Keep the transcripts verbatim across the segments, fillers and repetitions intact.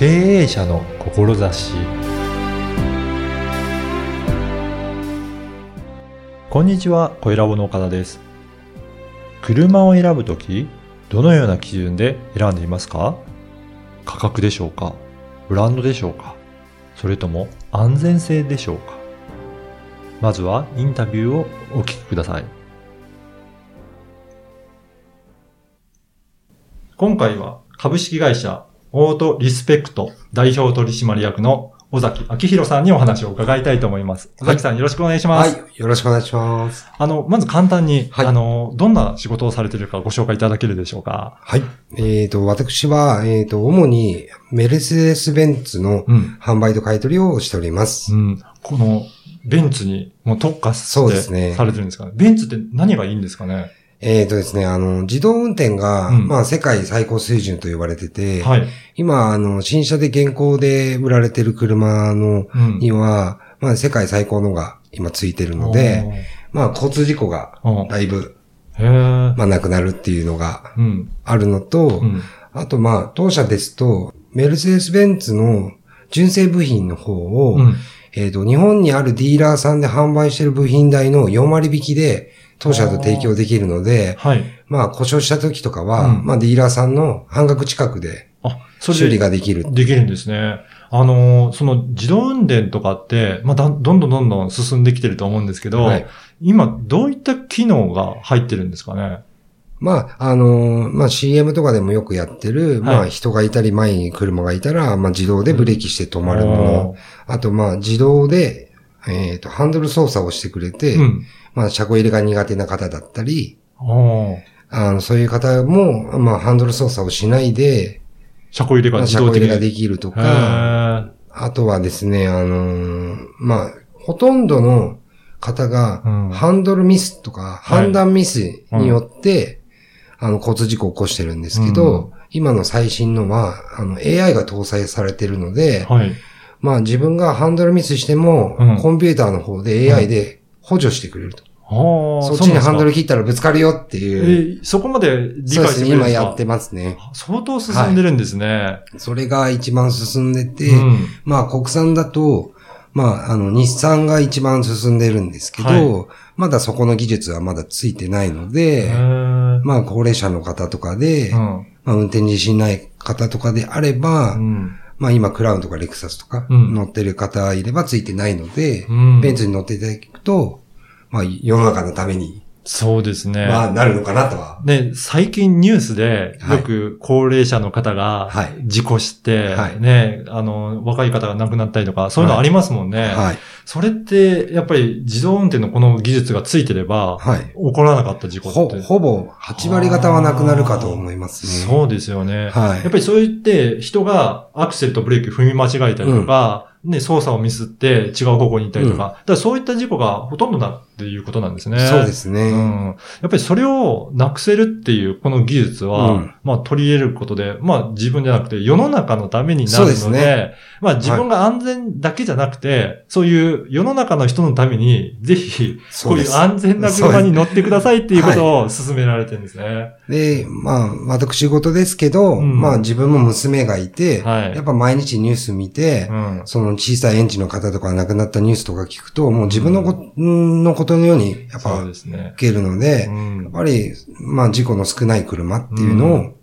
経営者の志。こんにちは、コエラボの岡田です。車を選ぶとき、どのような基準で選んでいますか？価格でしょうか？ブランドでしょうか？それとも安全性でしょうか？まずはインタビューをお聞きください。今回は株式会社オートリスペクト代表取締役の尾崎昭弘さんにお話を伺いたいと思います。尾崎さん、よろしくお願いします。はい、はい、よろしくお願いします。あの、まず簡単に、はい、あの、どんな仕事をされているかご紹介いただけるでしょうか。はい。えっと、私は、えっと、主にメルセデスベンツの販売と買い取りをしております。うんうん、このベンツにもう特化して、ね、されてるんですかね。ベンツって何がいいんですかね。えっ、ー、とですね、あの、自動運転が、うん、まあ、世界最高水準と呼ばれてて、はい、今、あの、新車で現行で売られてる車の、うん、には、まあ、世界最高のが今ついてるので、まあ、交通事故がだいぶ、へまあ、なくなるっていうのがあるのと、うんうん、あと、まあ、当社ですと、メルセデスベンツの純正部品の方を、うん、えっ、ー、と、日本にあるディーラーさんで販売してる部品代のよんわりびきで、当社と提供できるので、はい、まあ故障した時とかは、うん、まあディーラーさんの半額近くで修理ができる。できるんですね。あのー、その自動運転とかって、まあだ、どんどんどんどん進んできてると思うんですけど、はい、今どういった機能が入ってるんですかね。まあ、あのー、まあ シーエム とかでもよくやってる、はい、まあ人がいたり前に車がいたら、まあ自動でブレーキして止まるもの、うん、あとまあ自動で、えっと、ハンドル操作をしてくれて、うん、まあ、車庫入れが苦手な方だったり、あのそういう方も、まあ、ハンドル操作をしないで、車庫入れが自動的に、車庫入れができるとか、あとはですね、あのー、まあ、ほとんどの方が、うん、ハンドルミスとか、判断ミスによって、はい、あの、交通事故を起こしてるんですけど、うん、今の最新のは、あの、エーアイ が搭載されてるので、はい、まあ自分がハンドルミスしても、うん、コンピューターの方で エーアイ で補助してくれると。うん、そっちにハンドル切ったらぶつかるよっていう。えー、そこまで理解してくれるんですか？そうですね、今やってますね。相当進んでるんですね。はい、それが一番進んでて、うん、まあ国産だと、まああの日産が一番進んでるんですけど、はい、まだそこの技術はまだついてないので、まあ高齢者の方とかで、うん、まあ運転自信ない方とかであれば、うん、まあ今クラウンとかレクサスとか乗ってる方いればついてないので、うん、ベンツに乗っていただくと、まあ世の中のために。そうですね。まあなるのかなとは。ね、最近ニュースでよく高齢者の方が事故して、はい、ね、あの、若い方が亡くなったりとか、そういうのありますもんね。はいはい、それってやっぱり自動運転のこの技術がついてれば、はい、起こらなかった事故って。ほ, ほぼはちわりがたはなくなるかと思いますね。そうですよね。はい、やっぱりそう言って人がアクセルとブレーキ踏み間違えたりとか、うん、ね、操作をミスって違う方向に行ったりとか、うん、だからそういった事故がほとんどだっていうことなんですね。そうですね。うん、やっぱりそれをなくせるっていうこの技術は、うん、まあ取り入れることで、まあ自分じゃなくて世の中のためになるので、そうですね、まあ自分が安全だけじゃなくて、はい、そういう世の中の人のためにぜひこういう安全な車に乗ってくださいっていうことを勧められてるんですね。はい、で、まあ私事ですけど、うん、まあ自分も娘がいて、はい、やっぱ毎日ニュース見て、うん、その小さい園児の方とか亡くなったニュースとか聞くと、もう自分のこと、うん、のことのようにやっぱ受けるので、うん、やっぱりまあ事故の少ない車っていうのを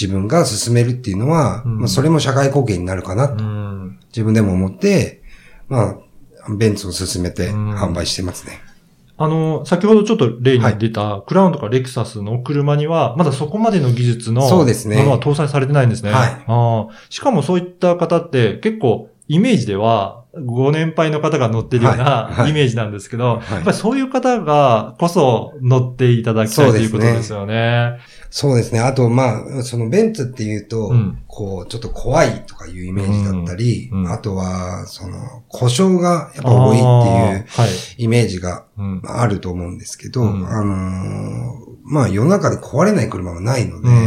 自分が進めるっていうのは、うん、まあ、それも社会貢献になるかなと、うん、自分でも思って、まあベンツを進めて販売してますね。うん、あの、先ほどちょっと例に出た、はい、クラウンとかレクサスの車には、まだそこまでの技術のものは搭載されてないんですね。はい、あ、しかもそういった方って結構イメージでは、ご年配の方が乗ってるようなイメージなんですけど、はいはい、やっぱりそういう方がこそ乗っていただきたい、はい、ということですよね。そうですね。あと、まあ、そのベンツっていうと、うん、こう、ちょっと怖いとかいうイメージだったり、うんうん、あとは、その、故障がやっぱ多いっていうイメージがあると思うんですけど、あ、はい、あのー、まあ世の中で壊れない車はないので、うんう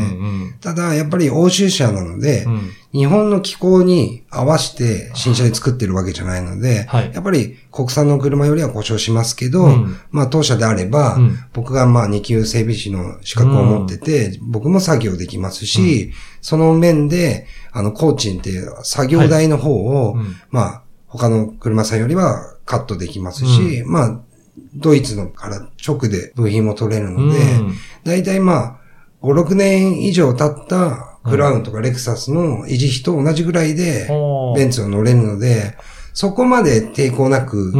ん、ただやっぱり欧州車なので、うん、日本の気候に合わせて新車で作ってるわけじゃないので、はい、やっぱり国産の車よりは故障しますけど、うん、まあ当社であれば、うん、僕がまあに級整備士の資格を持ってて、うん、僕も作業できますし、うん、その面であの工賃って作業代の方を、はいうん、まあ他の車さんよりはカットできますし、うん、まあドイツのから直で部品も取れるので、うん、だいたいまあ、ご、ろくねん以上経ったクラウンとかレクサスの維持費と同じぐらいで、ベンツを乗れるので、そこまで抵抗なく、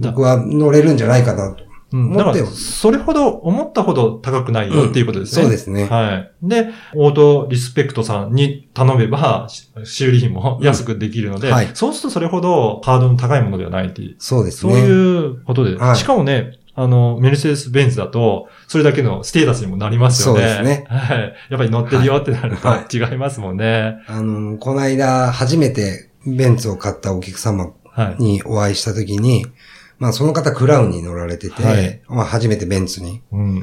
僕は乗れるんじゃないかなと思って、うん、それほど、思ったほど高くないよっていうことですね。うん、そうですね。はい。で、オートリスペクトさんに頼めば、修理費も安くできるので、うんはい、そうするとそれほどハードルの高いものではないっていう。そうですね。そういうことで。はい、しかもね、あの、メルセデス・ベンツだと、それだけのステータスにもなりますよね。そうですね。はい。やっぱり乗ってるよってなると違いますもんね。はいはい、あの、この間、初めてベンツを買ったお客様にお会いしたときに、はいまあその方クラウンに乗られてて、はい、まあ初めてベンツに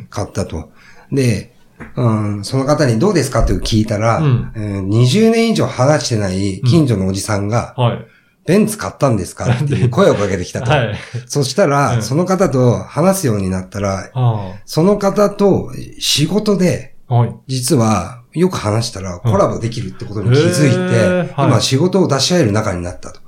買ったと。うん、で、うん、その方にどうですかって聞いたら、うんえー、にじゅうねん以上話してない近所のおじさんが、うんはい、ベンツ買ったんですかっていう声をかけてきたと。はい、そしたら、うん、その方と話すようになったら、うん、その方と仕事で、はい、実はよく話したらコラボできるってことに気づいて、うんえーはい、今仕事を出し合える仲になったと。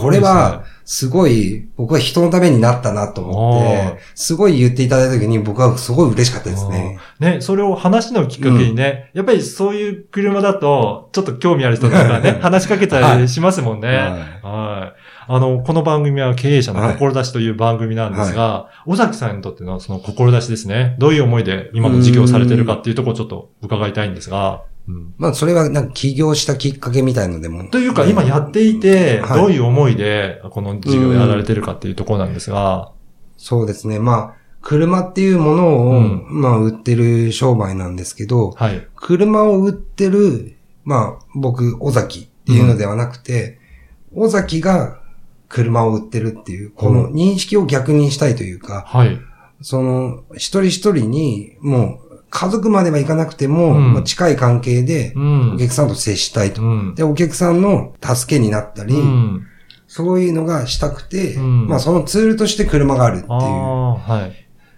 これは、すごい、僕は人のためになったなと思って、すごい言っていただいたときに僕はすごい嬉しかったですね。ね、それを話のきっかけにね、うん、やっぱりそういう車だと、ちょっと興味ある人とかね、話しかけたりしますもんね。はいはいあの、この番組は経営者の志という番組なんですが、はいはい、尾崎さんにとってのその志ですね、どういう思いで今の事業をされているかっていうところをちょっと伺いたいんですが、うん、まあ、それはなんか起業したきっかけみたいのでも。というか、今やっていて、どういう思いで、この事業をやられてるかっていうところなんですが。うん、そうですね。まあ、車っていうものを、うん、まあ、売ってる商売なんですけど、はい、車を売ってる、まあ、僕、尾崎っていうのではなくて、うん、尾崎が車を売ってるっていう、この認識を逆にしたいというか、うんはい、その、一人一人に、もう、家族まではいかなくても、うんまあ、近い関係でお客さんと接したいと、うん、でお客さんの助けになったり、うん、そういうのがしたくて、うん、まあそのツールとして車があるっていう、は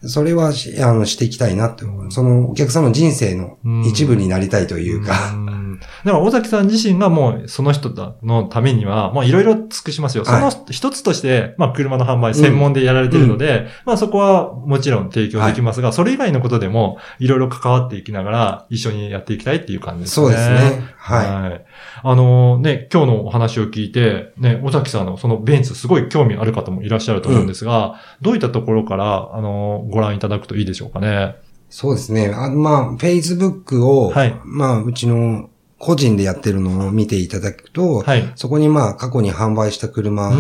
い、それはあのしていきたいなって、うん、そのお客さんの人生の一部になりたいというか、うんうん、だから尾崎さん自身がもうその人のためにはまあいろいろ尽くしますよ。その一つとして、はい、まあ車の販売専門でやられているので、うん、まあそこはもちろん提供できますが、はい、それ以外のことでもいろいろ関わっていきながら一緒にやっていきたいっていう感じですね。そうですね。はい。はい、あのー、ね、今日のお話を聞いてね、尾崎さんのそのベンツすごい興味ある方もいらっしゃると思うんですが、うん、どういったところからあのー、ご覧いただくといいでしょうかね。そうですね。あまあ Facebook を、はい、まあうちの個人でやってるのを見ていただくと、はい、そこにまあ過去に販売した車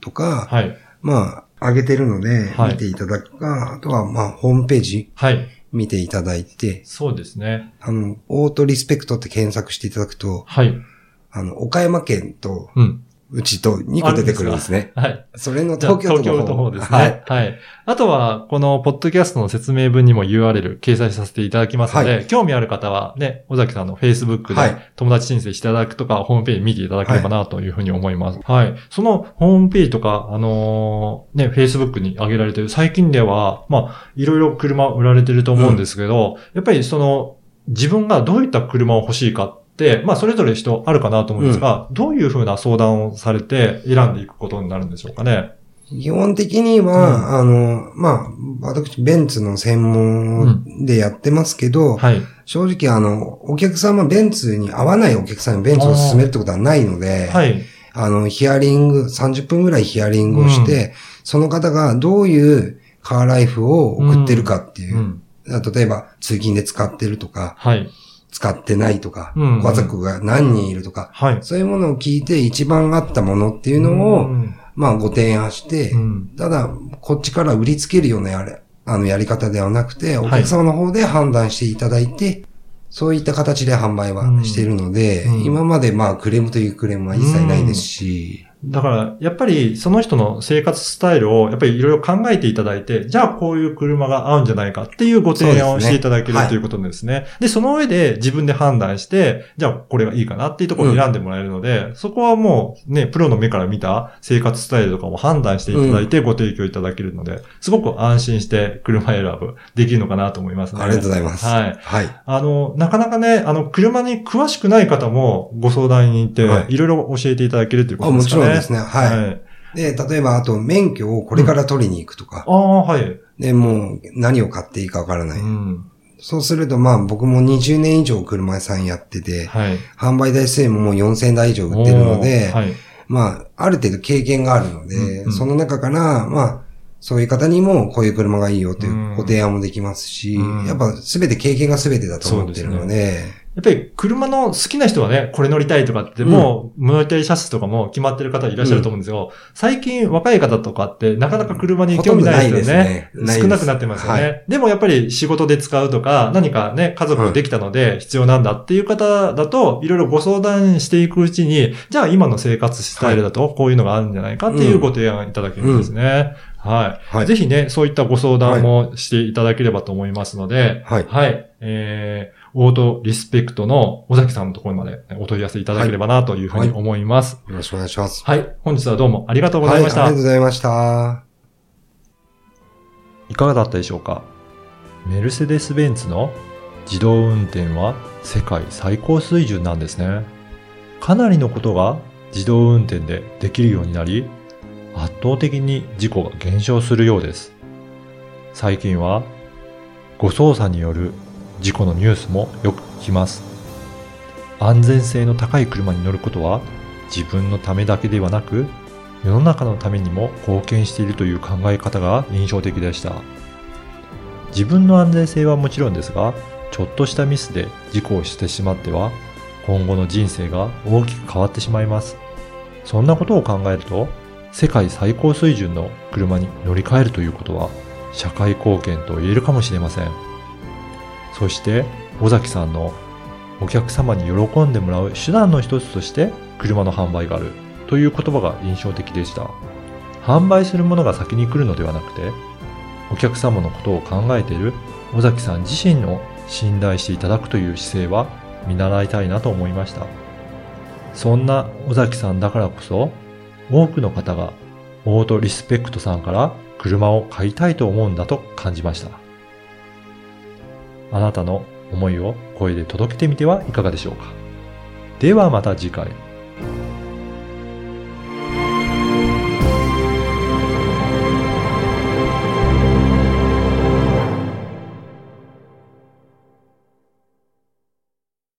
とか、うんはい、まあ上げてるので見ていただくか、はい、あとはまあホームページ見ていただいて、はい、そうですね。あの、オートリスペクトって検索していただくと、はい、あの、岡山県と、うんうちとにこ出てくるんですね。はい。それの東京都の方。東京都の方ですね。はい。はい。あとは、このポッドキャストの説明文にも ユーアールエル 掲載させていただきますので、はい、興味ある方はね、尾崎さんの Facebook で友達申請していただくとか、はい、ホームページ見ていただければなというふうに思います。はい。はい、そのホームページとか、あのー、ね、Facebook に上げられてる、最近では、まあ、いろいろ車売られてると思うんですけど、うん、やっぱりその、自分がどういった車を欲しいか、で、まあ、それぞれ人あるかなと思うんですが、うん、どういうふうな相談をされて選んでいくことになるんでしょうかね。基本的には、うん、あの、まあ、私、ベンツの専門でやってますけど、うんはい、正直、あの、お客様、ベンツに合わないお客様にベンツを勧めるってことはないので、はい、あの、ヒアリング、さんじゅっぷんぐらいヒアリングをして、うん、その方がどういうカーライフを送ってるかっていう、うんうん、例えば、通勤で使ってるとか、はい使ってないとか、うんうん、家族が何人いるとか、はい、そういうものを聞いて一番合ったものっていうのを、うん、まあご提案して、うん、ただこっちから売りつけるようなやれ、あのやり方ではなくて、お客様の方で判断していただいて、はい、そういった形で販売はしているので、うんうん、今までまあクレームというクレームは一切ないですし、うんだから、やっぱりその人の生活スタイルをやっぱりいろいろ考えていただいて、じゃあこういう車が合うんじゃないかっていうご提案をしていただける、ね、ということですね、はい。で、その上で自分で判断して、じゃあこれがいいかなっていうところを選んでもらえるので、うん、そこはもうね、プロの目から見た生活スタイルとかも判断していただいてご提供いただけるので、うん、すごく安心して車選ぶできるのかなと思いますね。ありがとうございます。はい。はい。あの、なかなかね、あの、車に詳しくない方もご相談に行って、いろいろ教えていただけるということですね。はい、ですね。はい。はい、で、例えば、あと、免許をこれから取りに行くとか。うん、ああ、はい。で、もう、何を買っていいかわからない。うん、そうすると、まあ、僕もにじゅうねん以上車屋さんやってて、はい、販売台数ももうよんせんだい以上売ってるので、はい、まあ、ある程度経験があるので、うんうん、その中から、まあ、そういう方にもこういう車がいいよというご提案もできますし、うん、やっぱ全て経験が全てだと思ってるので、やっぱり車の好きな人はね、これ乗りたいとかって、もう、乗りたい車種とかも決まってる方いらっしゃると思うんですよ、うん、最近若い方とかって、なかなか車に興味ないですよね。ほとんどないですね。少なくなってますよね、はい。でもやっぱり仕事で使うとか、何かね、家族できたので必要なんだっていう方だと、いろいろご相談していくうちに、じゃあ今の生活スタイルだとこういうのがあるんじゃないかっていうご提案いただけるんですね。うんうんはい、はい。ぜひね、そういったご相談もしていただければと思いますので、はい。はい。えー、オートリスペクトの尾崎さんのところまでお問い合わせいただければなというふうに思います、はいはい。よろしくお願いします。はい。本日はどうもありがとうございました。はい、ありがとうございました。いかがだったでしょうか？メルセデスベンツの自動運転は世界最高水準なんですね。かなりのことが自動運転でできるようになり、圧倒的に事故が減少するようです。最近は誤操作による事故のニュースもよく聞きます。安全性の高い車に乗ることは自分のためだけではなく世の中のためにも貢献しているという考え方が印象的でした。自分の安全性はもちろんですが、ちょっとしたミスで事故をしてしまっては今後の人生が大きく変わってしまいます。そんなことを考えると世界最高水準の車に乗り換えるということは社会貢献と言えるかもしれません。そして尾崎さんのお客様に喜んでもらう手段の一つとして車の販売があるという言葉が印象的でした。販売するものが先に来るのではなくてお客様のことを考えている尾崎さん自身を信頼していただくという姿勢は見習いたいなと思いました。そんな尾崎さんだからこそ多くの方がオートリスペクトさんから車を買いたいと思うんだと感じました。あなたの思いを声で届けてみてはいかがでしょうか。ではまた次回。